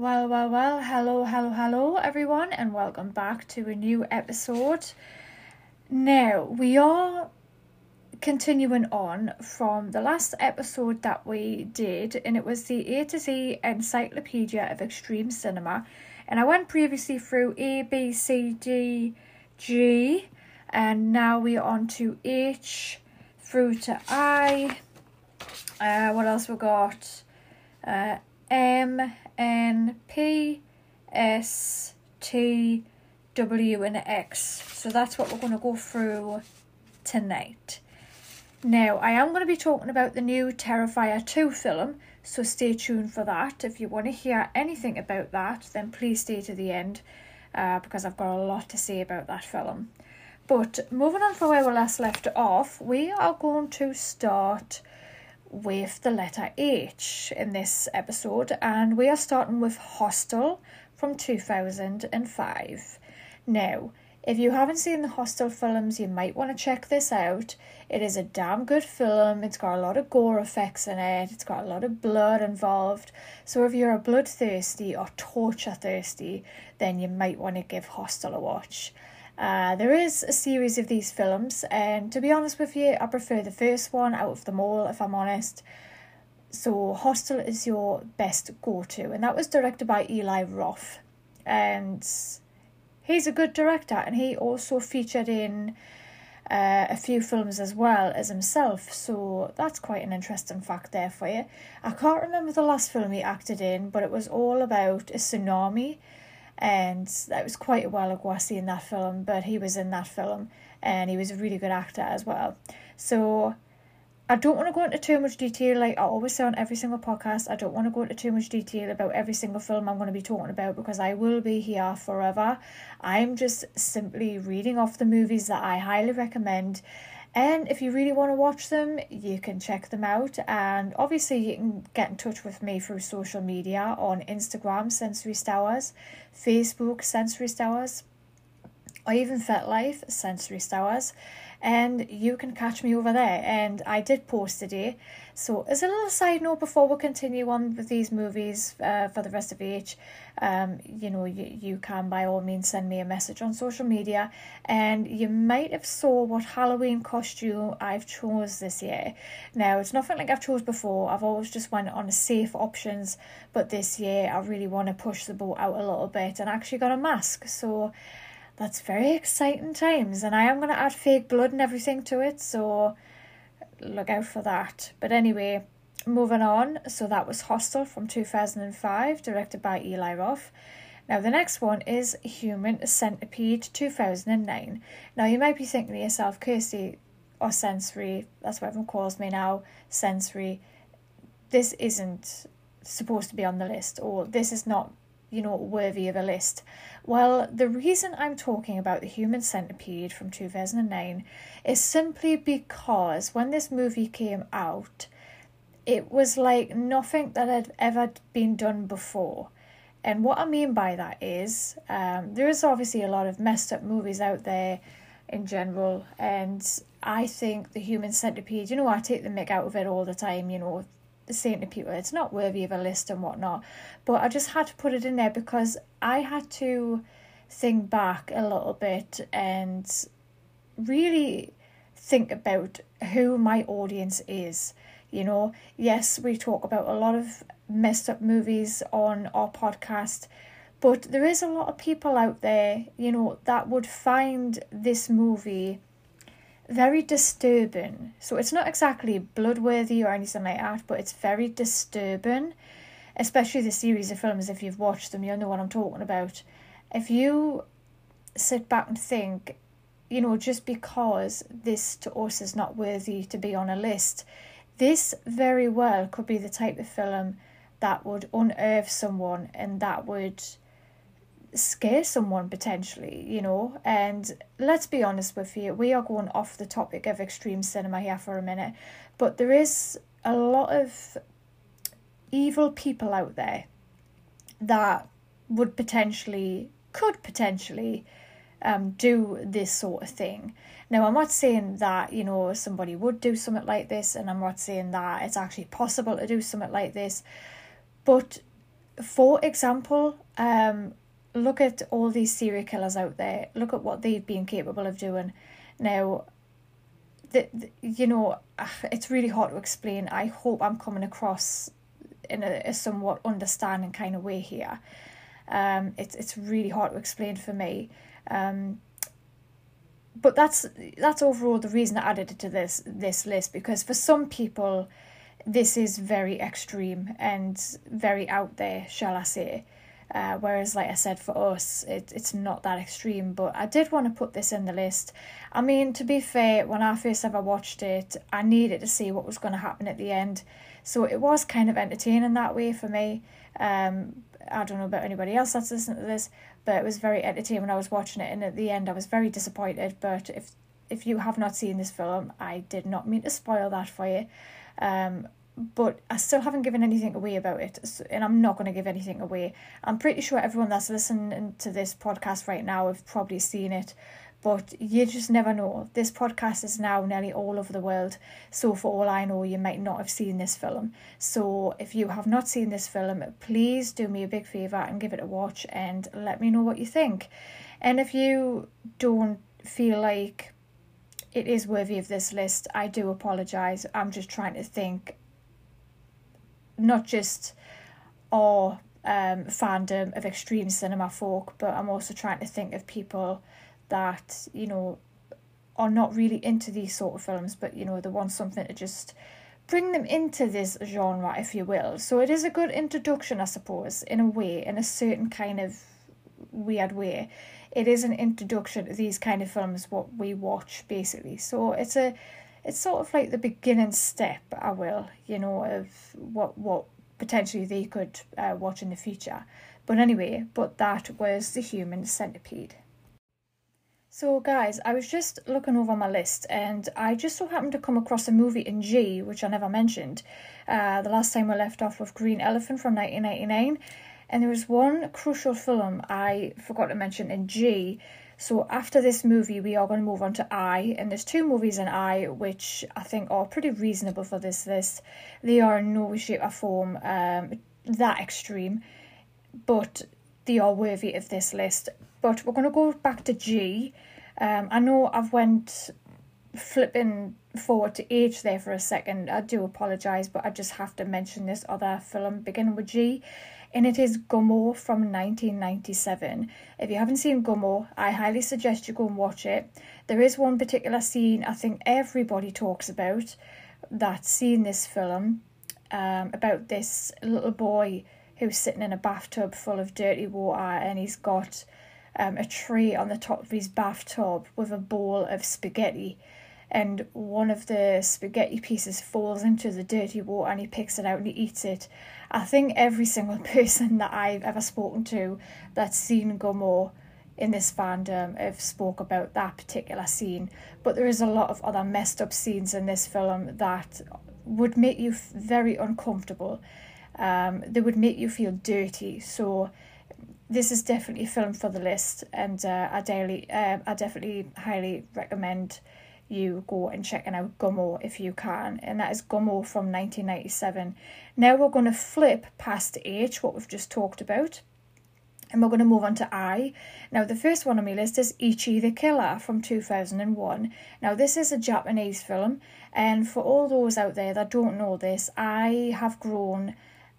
Well, hello everyone, and welcome back to a new episode. Now, we are continuing on from the last episode that we did, and it was the A to Z Encyclopedia of Extreme Cinema. And I went previously through A, B, C, D, G, and now we're on to H through to I. What else we got? M, N, P, S, T, W and X. So that's what we're going to go through tonight. Now, I am going to be talking about the new Terrifier 2 film, so stay tuned for that. If you want to hear anything about that, then please stay to the end, because I've got a lot to say about that film. But moving on from where we last left off, we are going to start with the letter H in this episode, and we are starting with Hostel from 2005. Now, if you haven't seen the Hostel films, you might want to check this out. It is a damn good film. It's got a lot of gore effects in it. It's got a lot of blood involved. So if you're a bloodthirsty or torture thirsty, then you might want to give Hostel a watch. There is a series of these films, and to be honest with you, I prefer the first one out of them all, if I'm honest. So Hostel is your best go-to, and that was directed by Eli Roth. And he's a good director, and he also featured in a few films as well as himself. So that's quite an interesting fact there for you. I can't remember the last film he acted in, but it was all about a tsunami. And that was quite a while ago I seen that film, but he was in that film and he was a really good actor as well. So I don't want to go into too much detail, like I always say on every single podcast. I don't want to go into too much detail about every single film I'm going to be talking about, because I will be here forever. I'm just simply reading off the movies that I highly recommend, and if you really want to watch them, you can check them out. And obviously you can get in touch with me through social media on Instagram, Sensory Stowers, Facebook, Sensory Stowers, or even FetLife, Sensory Stowers. And you can catch me over there. And I did post today. So as a little side note before we continue on with these movies for the rest of H, you can by all means send me a message on social media, and you might have saw what Halloween costume I've chose this year. Now, it's nothing like I've chose before. I've always just went on safe options, but this year I really want to push the boat out a little bit, and I actually got a mask. So that's very exciting times, and I am going to add fake blood and everything to it, so look out for that. But anyway, moving on. So that was Hostel from 2005, directed by Eli Roth. Now the next one is Human Centipede 2009. Now you might be thinking to yourself, Kirsty, or Sensory, that's what everyone calls me now, Sensory, this isn't supposed to be on the list, or this is not, worthy of a list. Well, the reason I'm talking about the Human Centipede from 2009 is simply because when this movie came out, it was like nothing that had ever been done before. And what I mean by that is, there is obviously a lot of messed up movies out there in general, and I think the Human Centipede, I take the mick out of it all the time, saying to people it's not worthy of a list and whatnot, but I just had to put it in there because I had to think back a little bit and really think about who my audience is. Yes, we talk about a lot of messed up movies on our podcast, but there is a lot of people out there that would find this movie very disturbing. So it's not exactly bloodworthy or anything like that, but it's very disturbing, especially the series of films. If you've watched them, you'll know what I'm talking about. If you sit back and think, just because this to us is not worthy to be on a list, this very well could be the type of film that would unearth someone and that would scare someone potentially, and let's be honest with you, we are going off the topic of extreme cinema here for a minute, but there is a lot of evil people out there that would potentially do this sort of thing. Now, I'm not saying that, somebody would do something like this, and I'm not saying that it's actually possible to do something like this, but For example, look at all these serial killers out there. Look at what they've been capable of doing. Now, you know, it's really hard to explain. I hope I'm coming across in a somewhat understanding kind of way here. It's really hard to explain for me. But that's overall the reason I added it to this list, because for some people this is very extreme and very out there, shall I say. Whereas, like I said, for us, it's not that extreme. But I did want to put this in the list. I mean, to be fair, when I first ever watched it, I needed to see what was going to happen at the end. So it was kind of entertaining that way for me. I don't know about anybody else that's listening to this, but it was very entertaining when I was watching it. And at the end, I was very disappointed. But if you have not seen this film, I did not mean to spoil that for you. But I still haven't given anything away about it, and I'm not going to give anything away. I'm pretty sure everyone that's listening to this podcast right now have probably seen it, but you just never know. This podcast is now nearly all over the world, so for all I know, you might not have seen this film. So if you have not seen this film, please do me a big favour and give it a watch and let me know what you think. And if you don't feel like it is worthy of this list, I do apologise. I'm just trying to think, not just our fandom of extreme cinema folk, but I'm also trying to think of people that, you know, are not really into these sort of films, but, you know, they want something to just bring them into this genre, if you will. So it is a good introduction, I suppose, in a way, in a certain kind of weird way. It is an introduction to these kind of films, what we watch, basically. So it's sort of like the beginning step, I will, you know, of what potentially they could watch in the future. But anyway, that was The Human Centipede. So guys, I was just looking over my list and I just so happened to come across a movie in G, which I never mentioned. The last time we left off with Green Elephant from 1999. And there was one crucial film I forgot to mention in G. So after this movie, we are going to move on to I, and there's two movies in I which I think are pretty reasonable for this list. They are in no way, shape or form that extreme, but they are worthy of this list. But we're going to go back to G. I know I've went flipping forward to H there for a second. I do apologise, but I just have to mention this other film beginning with G. And it is Gummo from 1997. If you haven't seen Gummo, I highly suggest you go and watch it. There is one particular scene I think everybody talks about that's seen this film, about this little boy who's sitting in a bathtub full of dirty water, and he's got a tray on the top of his bathtub with a bowl of spaghetti. And one of the spaghetti pieces falls into the dirty water and he picks it out and he eats it. I think every single person that I've ever spoken to that's seen Gummo in this fandom have spoke about that particular scene. But there is a lot of other messed up scenes in this film that would make you very uncomfortable. They would make you feel dirty. So this is definitely a film for the list, and I definitely highly recommend you go and checking out Gummo if you can. And that is Gummo from 1997. Now we're going to flip past H, what we've just talked about, and we're going to move on to I. Now the first one on my list is Ichi the Killer from 2001. Now this is a Japanese film, and for all those out there that don't know this, I have grown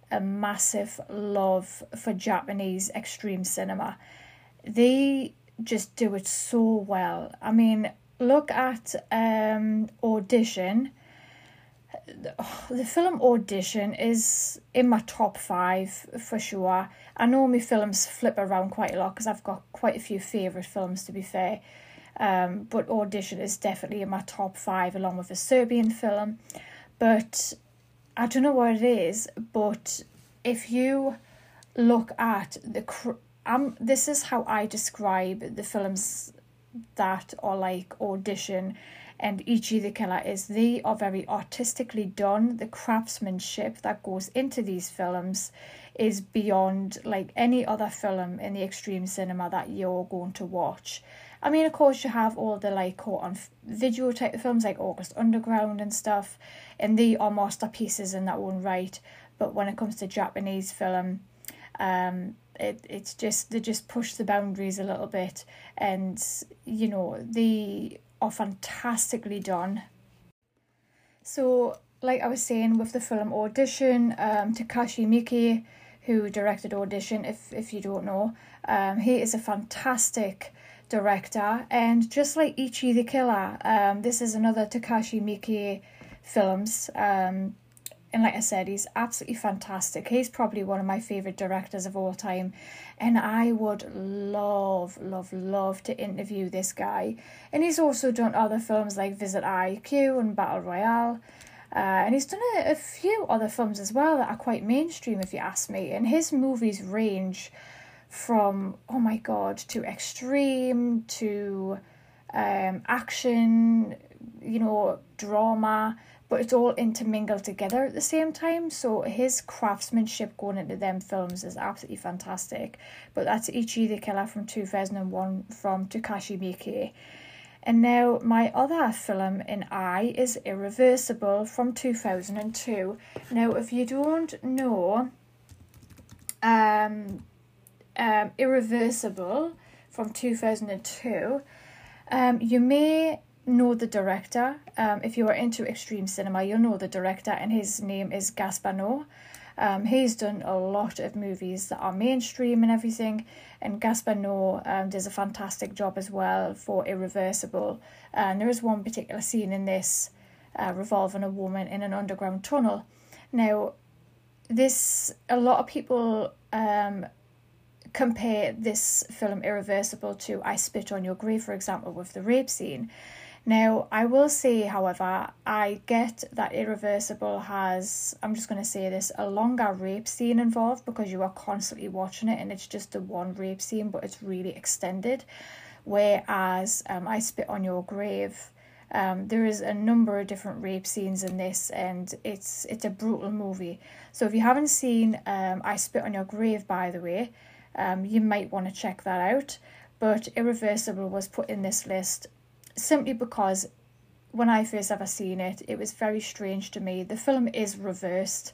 a massive love for Japanese extreme cinema. They just do it so well. I mean, look at Audition. The film Audition is in my top 5 for sure. I know my films flip around quite a lot because I've got quite a few favourite films, to be fair. But Audition is definitely in my top 5 along with a Serbian Film. But I don't know what it is, but if you look at the... this is how I describe the films that are like Audition and Ichi the Killer is they are very artistically done. The craftsmanship that goes into these films is beyond like any other film in the extreme cinema that you're going to watch. I mean, of course, you have all the like caught on video type of films like August Underground and stuff, and they are masterpieces in their own right. But when it comes to Japanese film, It's just, they just push the boundaries a little bit, and you know, they are fantastically done. So like I was saying with the film Audition, Takashi Miike, who directed Audition, if you don't know, he is a fantastic director, and just like Ichi the Killer, this is another Takashi Miike films, and like I said, he's absolutely fantastic. He's probably one of my favourite directors of all time, and I would love to interview this guy. And he's also done other films like Visit IQ and Battle Royale, and he's done a few other films as well that are quite mainstream, if you ask me. And his movies range from, oh my God, to extreme, to action, you know, drama, but it's all intermingled together at the same time. So his craftsmanship going into them films is absolutely fantastic. But that's Ichi the Killer from 2001 from Takashi Miike. And now my other film in I is Irreversible from 2002. Now, if you don't know, Irreversible from 2002, you may know the director. If you are into extreme cinema, you'll know the director, and his name is Gaspar Noe. He's done a lot of movies that are mainstream and everything, and Gaspar Noe does a fantastic job as well for Irreversible. And there is one particular scene in this revolving a woman in an underground tunnel. Now, this, a lot of people compare this film Irreversible to I Spit on Your Grave, for example, with the rape scene. Now, I will say, however, I get that Irreversible has, I'm just going to say this, a longer rape scene involved, because you are constantly watching it and it's just the one rape scene, but it's really extended. Whereas I Spit on Your Grave, there is a number of different rape scenes in this, and it's a brutal movie. So if you haven't seen I Spit on Your Grave, by the way, you might want to check that out. But Irreversible was put in this list simply because when I first ever seen it, it was very strange to me. The film is reversed,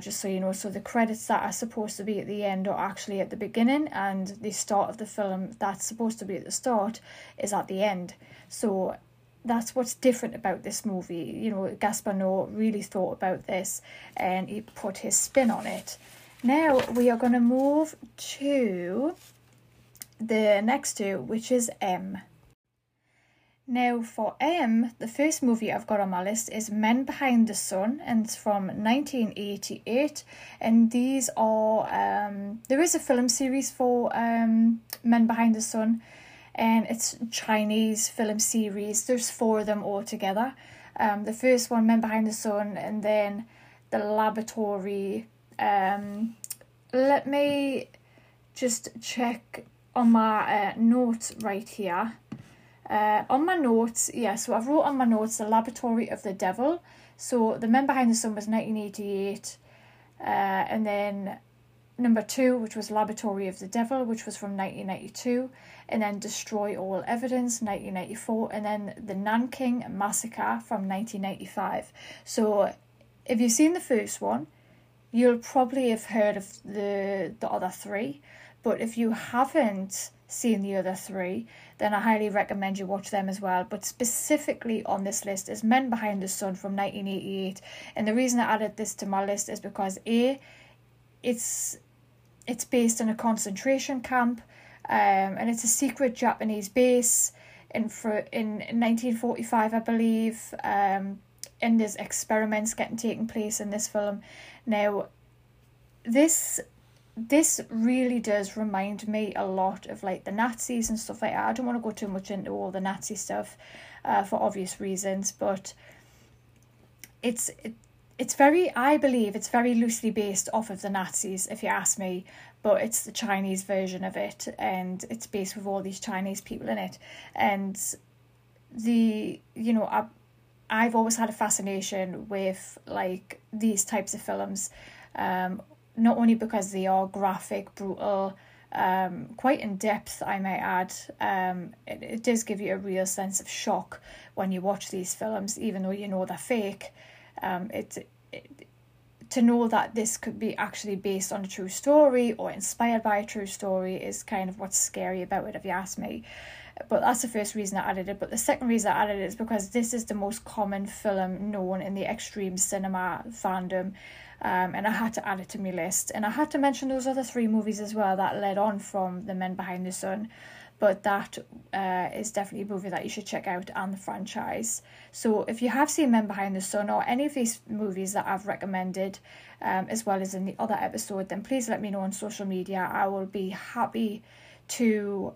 just so you know. So the credits that are supposed to be at the end are actually at the beginning, and the start of the film that's supposed to be at the start is at the end. So that's what's different about this movie. You know, Gaspar Noe really thought about this, and he put his spin on it. Now we are going to move to the next two, which is M. Now for M, the first movie I've got on my list is Men Behind the Sun, and it's from 1988. And these are, there is a film series for Men Behind the Sun, and it's a Chinese film series. There's four of them all together. The first one, Men Behind the Sun, and then The Laboratory. Let me just check on my notes right here. On my notes, yeah, so I've wrote on my notes The Laboratory of the Devil. So The Men Behind the Sun was 1988, and then number two, which was Laboratory of the Devil, which was from 1992, and then Destroy All Evidence, 1994, and then The Nanking Massacre from 1995. So if you've seen the first one, you'll probably have heard of the other three, but if you haven't seen the other three, then I highly recommend you watch them as well. But specifically on this list is Men Behind the Sun from 1988, and the reason I added this to my list is because A, it's based in a concentration camp, and it's a secret Japanese base in 1945, I believe, and there's experiments taking place in this film. Now, this really does remind me a lot of like the Nazis and stuff like that. I don't want to go too much into all the Nazi stuff for obvious reasons, but it's very, I believe it's very loosely based off of the Nazis, if you ask me, but it's the Chinese version of it, and it's based with all these Chinese people in it. And I've always had a fascination with like these types of films, not only because they are graphic, brutal, quite in depth, I might add. It does give you a real sense of shock when you watch these films, even though you know they're fake. It to know that this could be actually based on a true story or inspired by a true story is kind of what's scary about it, if you ask me. But that's the first reason I added it. But the second reason I added it is because this is the most common film known in the extreme cinema fandom, and I had to add it to my list. And I had to mention those other three movies as well that led on from The Men Behind the Sun, but that is definitely a movie that you should check out, and the franchise. So if you have seen Men Behind the Sun or any of these movies that I've recommended, as well as in the other episode, then please let me know on social media. I will be happy to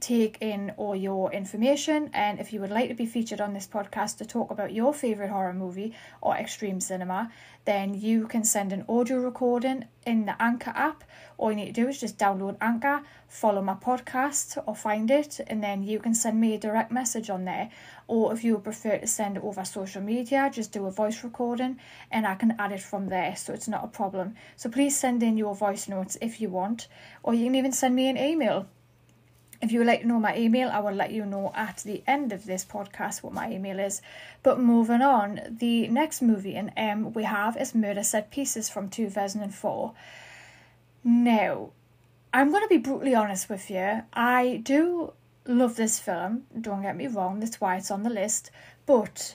take in all your information, and if you would like to be featured on this podcast to talk about your favourite horror movie or extreme cinema, then you can send an audio recording in the Anchor app. All you need to do is just download Anchor, follow my podcast or find it, and then you can send me a direct message on there. Or if you would prefer to send it over social media, just do a voice recording and I can add it from there, so it's not a problem. So please send in your voice notes if you want, or you can even send me an email. If you would like to know my email, I will let you know at the end of this podcast what my email is. But moving on, the next movie in M we have is Murder Set Pieces from 2004. Now, I'm going to be brutally honest with you. I do love this film, don't get me wrong, that's why it's on the list. But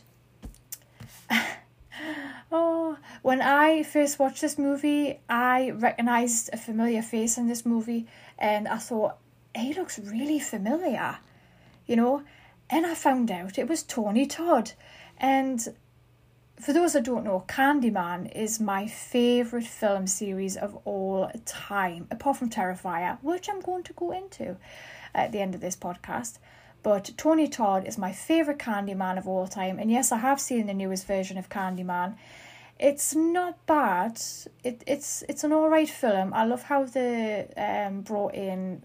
oh, when I first watched this movie, I recognised a familiar face in this movie, and I thought, he looks really familiar, you know, and I found out it was Tony Todd. And for those that don't know, Candyman is my favourite film series of all time, apart from Terrifier, which I'm going to go into at the end of this podcast. But Tony Todd is my favourite Candyman of all time, and yes, I have seen the newest version of Candyman. It's not bad. It's an alright film. I love how they brought in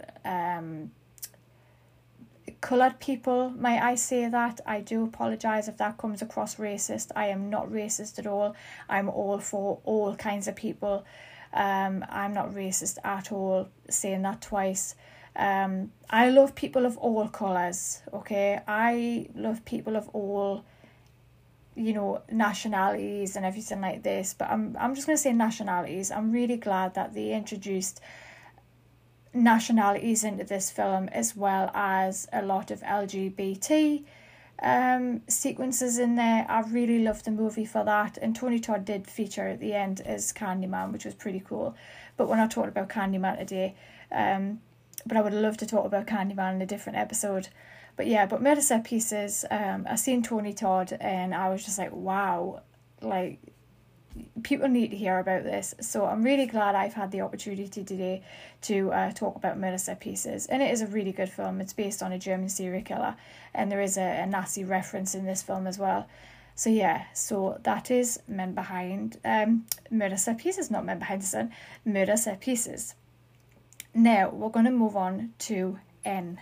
coloured people. May I say that? I do apologise if that comes across racist. I am not racist at all. I'm all for all kinds of people. I'm not racist at all. Saying that twice. I love people of all colours. Okay, I love people of all, you know, nationalities and everything like this, but I'm just going to say nationalities. I'm really glad that they introduced nationalities into this film, as well as a lot of LGBT sequences in there. I really loved the movie for that, and Tony Todd did feature at the end as Candyman, which was pretty cool, but we're not talking about Candyman today. But I would love to talk about Candyman in a different episode. But yeah, but Murder Set Pieces, I seen Tony Todd and I was just like, wow, like, people need to hear about this. So I'm really glad I've had the opportunity today to talk about Murder Set Pieces. And it is a really good film. It's based on a German serial killer, and there is a Nazi reference in this film as well. So yeah, so that is Men Behind, Murder Set Pieces, not Men Behind the Sun, Murder Set Pieces. Now, we're going to move on to N.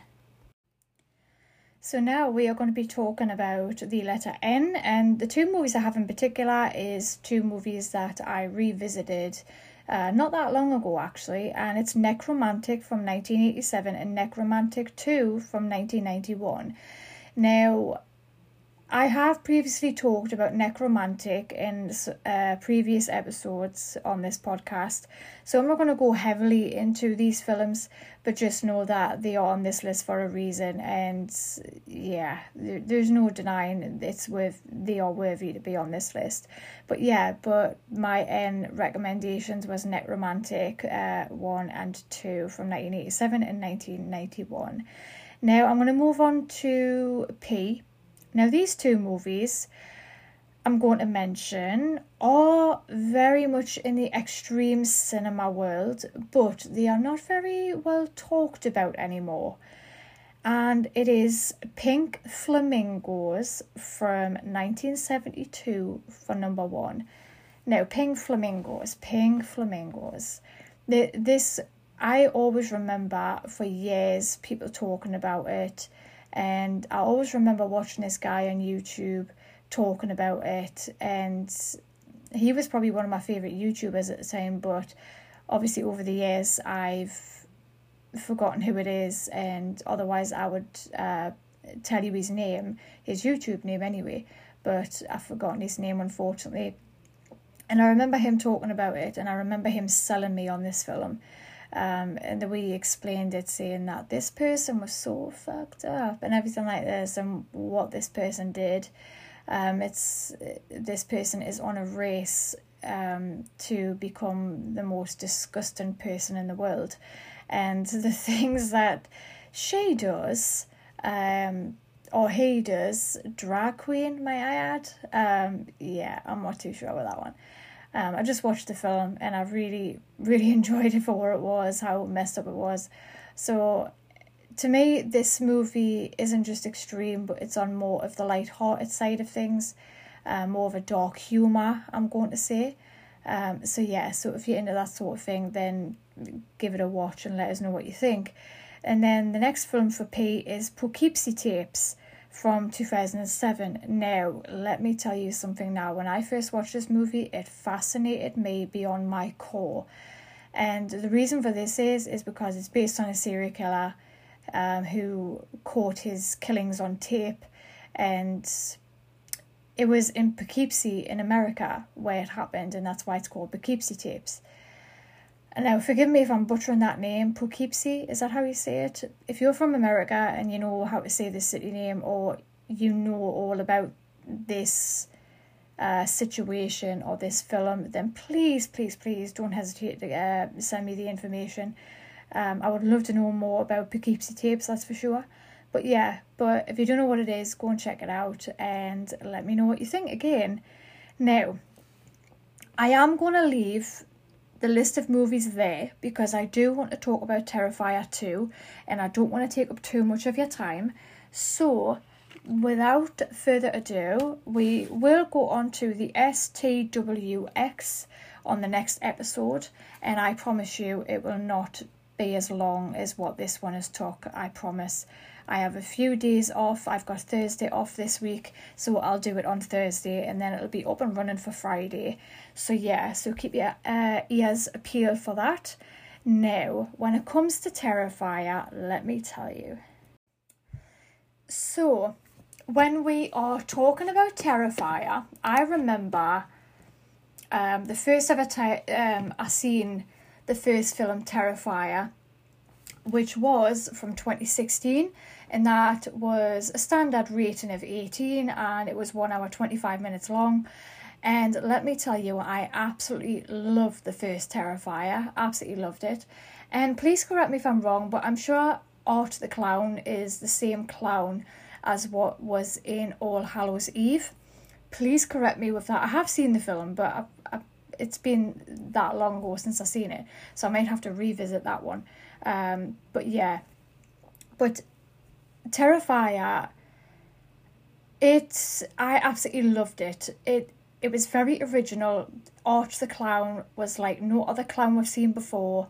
So now we are going to be talking about the letter N, and the two movies I have in particular is two movies that I revisited not that long ago actually, and it's Nekromantik from 1987 and Nekromantik 2 from 1991. Now, I have previously talked about Nekromantik in previous episodes on this podcast, so I'm not going to go heavily into these films, but just know that they are on this list for a reason, and yeah, there's no denying they are worthy to be on this list. But yeah, but my N recommendations was Nekromantik 1 and 2 from 1987 and 1991. Now I'm going to move on to P. Now, these two movies I'm going to mention are very much in the extreme cinema world, but they are not very well talked about anymore. And it is Pink Flamingos from 1972 for number one. Now, Pink Flamingos. This, I always remember for years people talking about it. And I always remember watching this guy on YouTube talking about it. And he was probably one of my favourite YouTubers at the time. But obviously over the years, I've forgotten who it is. And otherwise, I would tell you his name, his YouTube name anyway. But I've forgotten his name, unfortunately. And I remember him talking about it, and I remember him selling me on this film. And the way he explained it, saying that this person was so fucked up and everything like this, and what this person did. This person is on a race to become the most disgusting person in the world. And the things that she does, or he does, drag queen, may I add? Yeah, I'm not too sure with that one. I just watched the film and I really, really enjoyed it for what it was, how messed up it was. So to me, this movie isn't just extreme, but it's on more of the light-hearted side of things, more of a dark humour, I'm going to say. So yeah, so if you're into that sort of thing, then give it a watch and let us know what you think. And then the next film for P is Poughkeepsie Tapes from 2007. Now, let me tell you something now. When I first watched this movie, it fascinated me beyond my core. And the reason for this is because it's based on a serial killer who caught his killings on tape. And it was in Poughkeepsie in America where it happened, and that's why it's called Poughkeepsie Tapes. And now, forgive me if I'm butchering that name. Poughkeepsie, is that how you say it? If you're from America and you know how to say this city name, or you know all about this situation or this film, then please, please, please don't hesitate to send me the information. I would love to know more about Poughkeepsie Tapes, that's for sure. But yeah, but if you don't know what it is, go and check it out and let me know what you think again. Now, I am going to leave the list of movies there because I do want to talk about Terrifier 2 and I don't want to take up too much of your time. So without further ado, we will go on to the STWX on the next episode, and I promise you it will not be as long as what this one has took. I promise. I have a few days off. I've got Thursday off this week, so I'll do it on Thursday, and then it'll be up and running for Friday. So yeah, so keep your ears peeled for that. Now, when it comes to Terrifier, let me tell you. So, when we are talking about Terrifier, I remember the first ever I seen the first film Terrifier, which was from 2016, and that was a standard rating of 18, and it was 1 hour 25 minutes long. And let me tell you, I absolutely loved the first Terrifier, absolutely loved it. And please correct me if I'm wrong, but I'm sure Art the Clown is the same clown as what was in All Hallows Eve. Please correct me with that. I have seen the film, but it's been that long ago since I've seen it, so I might have to revisit that one. But yeah, but Terrifier, I absolutely loved it. It was very original. Art the Clown was like no other clown we've seen before.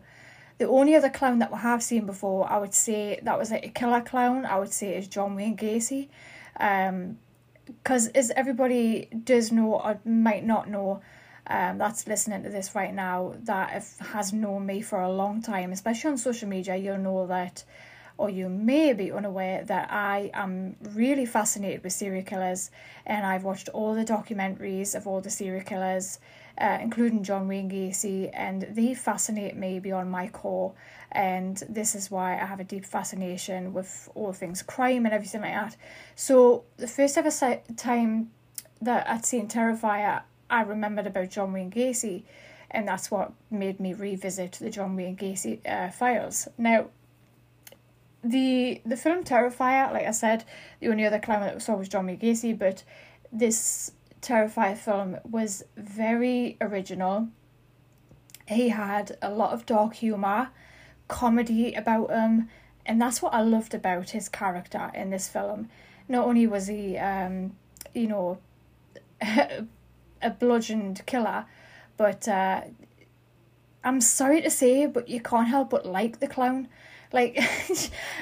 The only other clown that we have seen before, I would say, that was like a killer clown, I would say, is John Wayne Gacy. Because as everybody does know, or might not know, that's listening to this right now, that has known me for a long time, especially on social media, you'll know that, or you may be unaware, that I am really fascinated with serial killers, and I've watched all the documentaries of all the serial killers, including John Wayne Gacy, and they fascinate me beyond my core, and this is why I have a deep fascination with all things crime and everything like that. So the first ever time that I'd seen Terrifier, I remembered about John Wayne Gacy, and that's what made me revisit the John Wayne Gacy files. Now, the film Terrifier, like I said, the only other clown that we saw was John Wayne Gacy, but this Terrifier film was very original. He had a lot of dark humour, comedy about him, and that's what I loved about his character in this film. Not only was he, you know, a bludgeoned killer, but I'm sorry to say, but you can't help but like the clown. Like,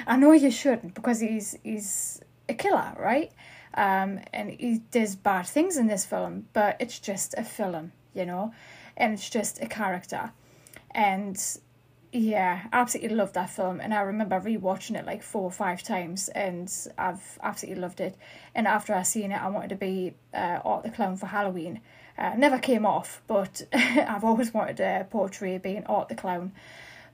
I know you shouldn't, because he's a killer, right? And he does bad things in this film, but it's just a film, you know, and it's just a character. And yeah, I absolutely loved that film, and I remember rewatching it like 4 or 5 times, and I've absolutely loved it. And after I seen it, I wanted to be Art the Clown for Halloween. Never came off, but I've always wanted to portray being Art the Clown.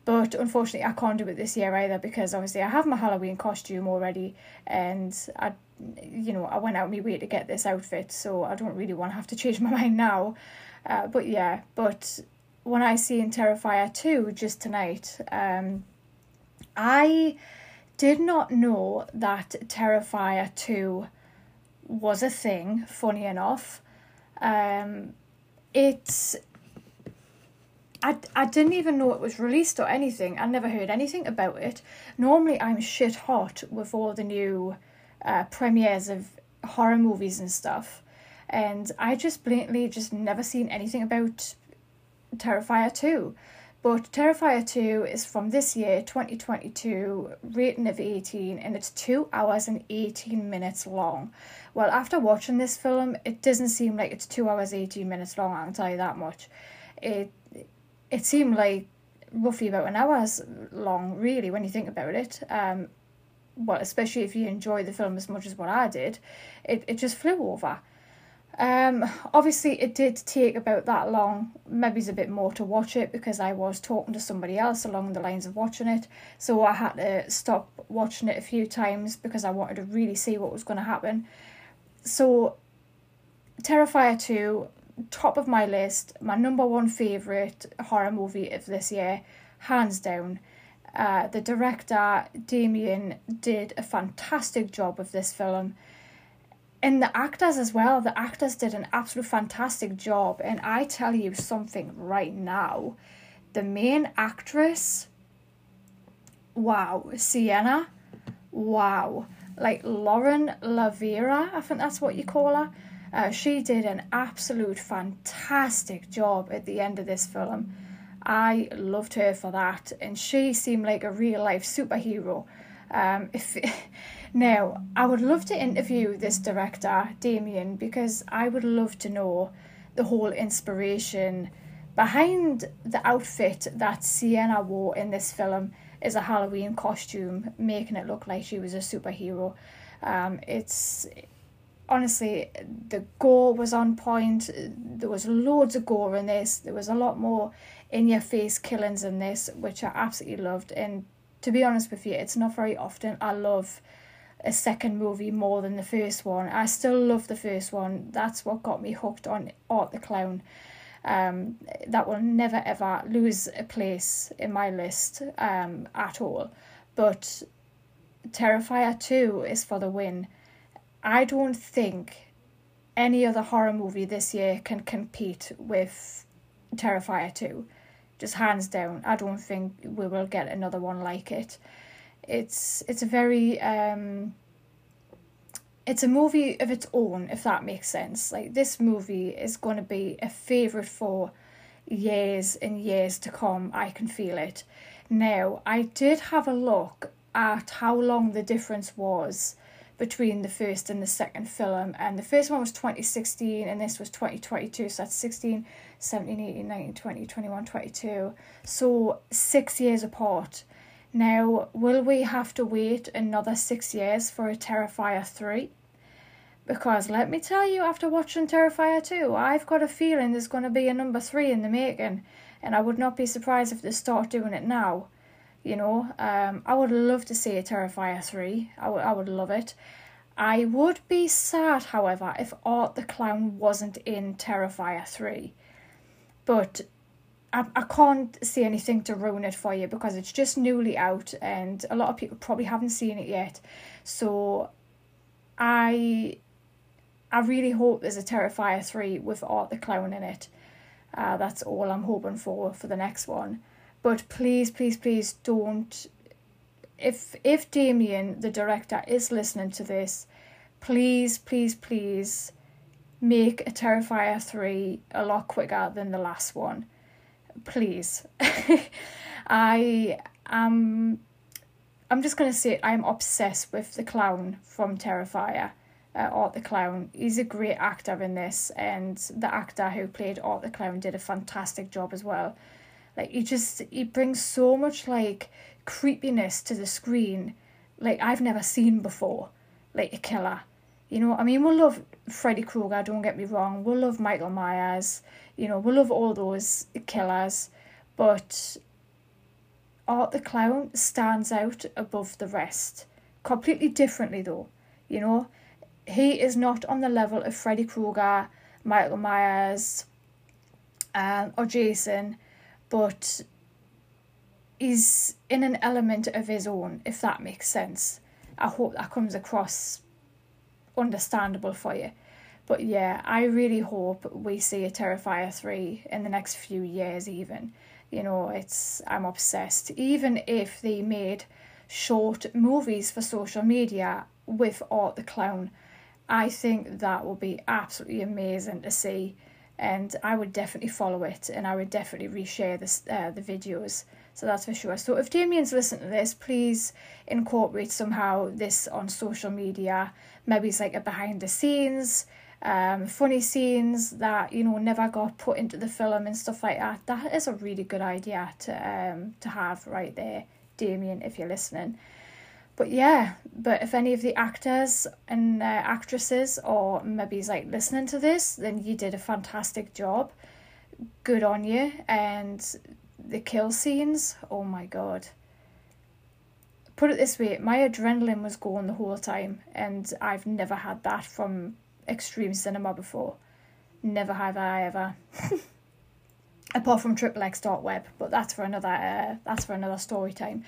But unfortunately, I can't do it this year either, because obviously I have my Halloween costume already, and I went out my way to get this outfit, so I don't really want to have to change my mind now. But when I seen Terrifier 2 just tonight, I did not know that Terrifier 2 was a thing, funny enough. I didn't even know it was released or anything. I never heard anything about it. Normally, I'm shit hot with all the new premieres of horror movies and stuff. And I just blatantly just never seen anything about Terrifier 2. But Terrifier 2 is from this year, 2022, rating of 18, and it's 2 hours and 18 minutes long. Well, after watching this film, it doesn't seem like it's 2 hours, 18 minutes long, I can tell you that much. It seemed like roughly about an hour's long, really, when you think about it. Especially if you enjoy the film as much as what I did, it just flew over. Obviously, it did take about that long, maybe it's a bit more to watch it, because I was talking to somebody else along the lines of watching it. So I had to stop watching it a few times because I wanted to really see what was going to happen. So Terrifier 2, top of my list, my number one favourite horror movie of this year, hands down. The director, Damien, did a fantastic job of this film. And the actors as well, the actors did an absolute fantastic job. And I tell you something right now, the main actress, wow, Sienna, wow, like Lauren LaVera, I think that's what you call her. She did an absolute fantastic job at the end of this film. I loved her for that. And she seemed like a real life superhero. Now, I would love to interview this director, Damien, because I would love to know the whole inspiration behind the outfit that Sienna wore in this film as a Halloween costume, making it look like she was a superhero. Honestly, the gore was on point. There was loads of gore in this. There was a lot more in-your-face killings in this, which I absolutely loved. And to be honest with you, it's not very often I love a second movie more than the first one. I still love the first one. That's what got me hooked on Art the Clown. That will never ever lose a place in my list at all. But Terrifier 2 is for the win. I don't think any other horror movie this year can compete with Terrifier 2. Just hands down. I don't think we will get another one like it. It's a very it's a movie of its own, if that makes sense. Like, this movie is going to be a favourite for years and years to come. I can feel it. Now, I did have a look at how long the difference was between the first and the second film, and the first one was 2016 and this was 2022, so that's 16, 17, 18, 19, 20, 21, 22, so 6 years apart. Now, will we have to wait another 6 years for a Terrifier 3? Because let me tell you, after watching Terrifier 2, I've got a feeling there's going to be a number 3 in the making, and I would not be surprised if they start doing it now. You know, I would love to see a Terrifier 3. I would love it. I would be sad, however, if Art the Clown wasn't in Terrifier 3. But I can't see anything to ruin it for you, because it's just newly out and a lot of people probably haven't seen it yet. So I really hope there's a Terrifier 3 with Art the Clown in it. That's all I'm hoping for the next one. But please, please, please don't, if Damien, the director, is listening to this, please, please, please make a Terrifier 3 a lot quicker than the last one. Please. I'm just going to say it, I'm obsessed with the clown from Terrifier, Art the Clown. He's a great actor in this, and the actor who played Art the Clown did a fantastic job as well. Like, he brings so much, like, creepiness to the screen, like, I've never seen before, like, a killer. You know, I mean, we'll love Freddy Krueger, don't get me wrong. We'll love Michael Myers. You know, we'll love all those killers. But Art the Clown stands out above the rest. Completely differently, though. You know, he is not on the level of Freddy Krueger, Michael Myers, or Jason, but he's in an element of his own, if that makes sense. I hope that comes across understandable for you. But yeah, I really hope we see a Terrifier 3 in the next few years even. You know, I'm obsessed. Even if they made short movies for social media with Art the Clown, I think that would be absolutely amazing to see. And I would definitely follow it, and I would definitely reshare this, the videos. So that's for sure. So if Damien's listening to this, please incorporate somehow this on social media. Maybe it's like a behind the scenes, funny scenes that, you know, never got put into the film and stuff like that. That is a really good idea to have right there, Damien, if you're listening. But yeah, but if any of the actors and actresses or maybe is like listening to this, then you did a fantastic job. Good on you. And the kill scenes, oh my god. Put it this way, my adrenaline was going the whole time, and I've never had that from extreme cinema before. Never have I ever. Apart from XXX.web, but that's for another story time.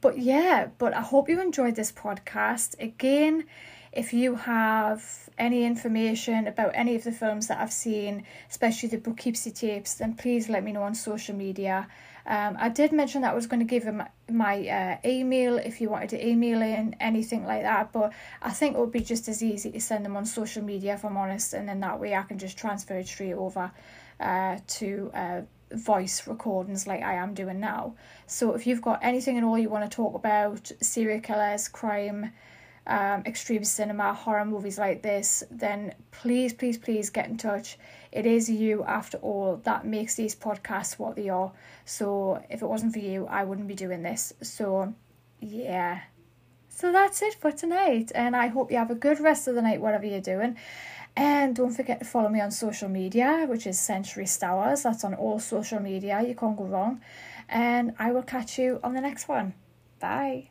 But yeah, but I hope you enjoyed this podcast. Again, if you have any information about any of the films that I've seen, especially the Poughkeepsie Tapes, then please let me know on social media. I did mention that I was going to give my email if you wanted to email in, anything like that. But I think it would be just as easy to send them on social media, if I'm honest. And then that way I can just transfer it straight over to voice recordings like I am doing now. So if you've got anything at all you want to talk about, serial killers, crime, extreme cinema, horror movies like this, then please get in touch. It is you, after all, that makes these podcasts what they are. So if it wasn't for you, I wouldn't be doing this. So yeah, so that's it for tonight, and I hope you have a good rest of the night, whatever you're doing. And don't forget to follow me on social media, which is Century Stowers. That's on all social media. You can't go wrong. And I will catch you on the next one. Bye.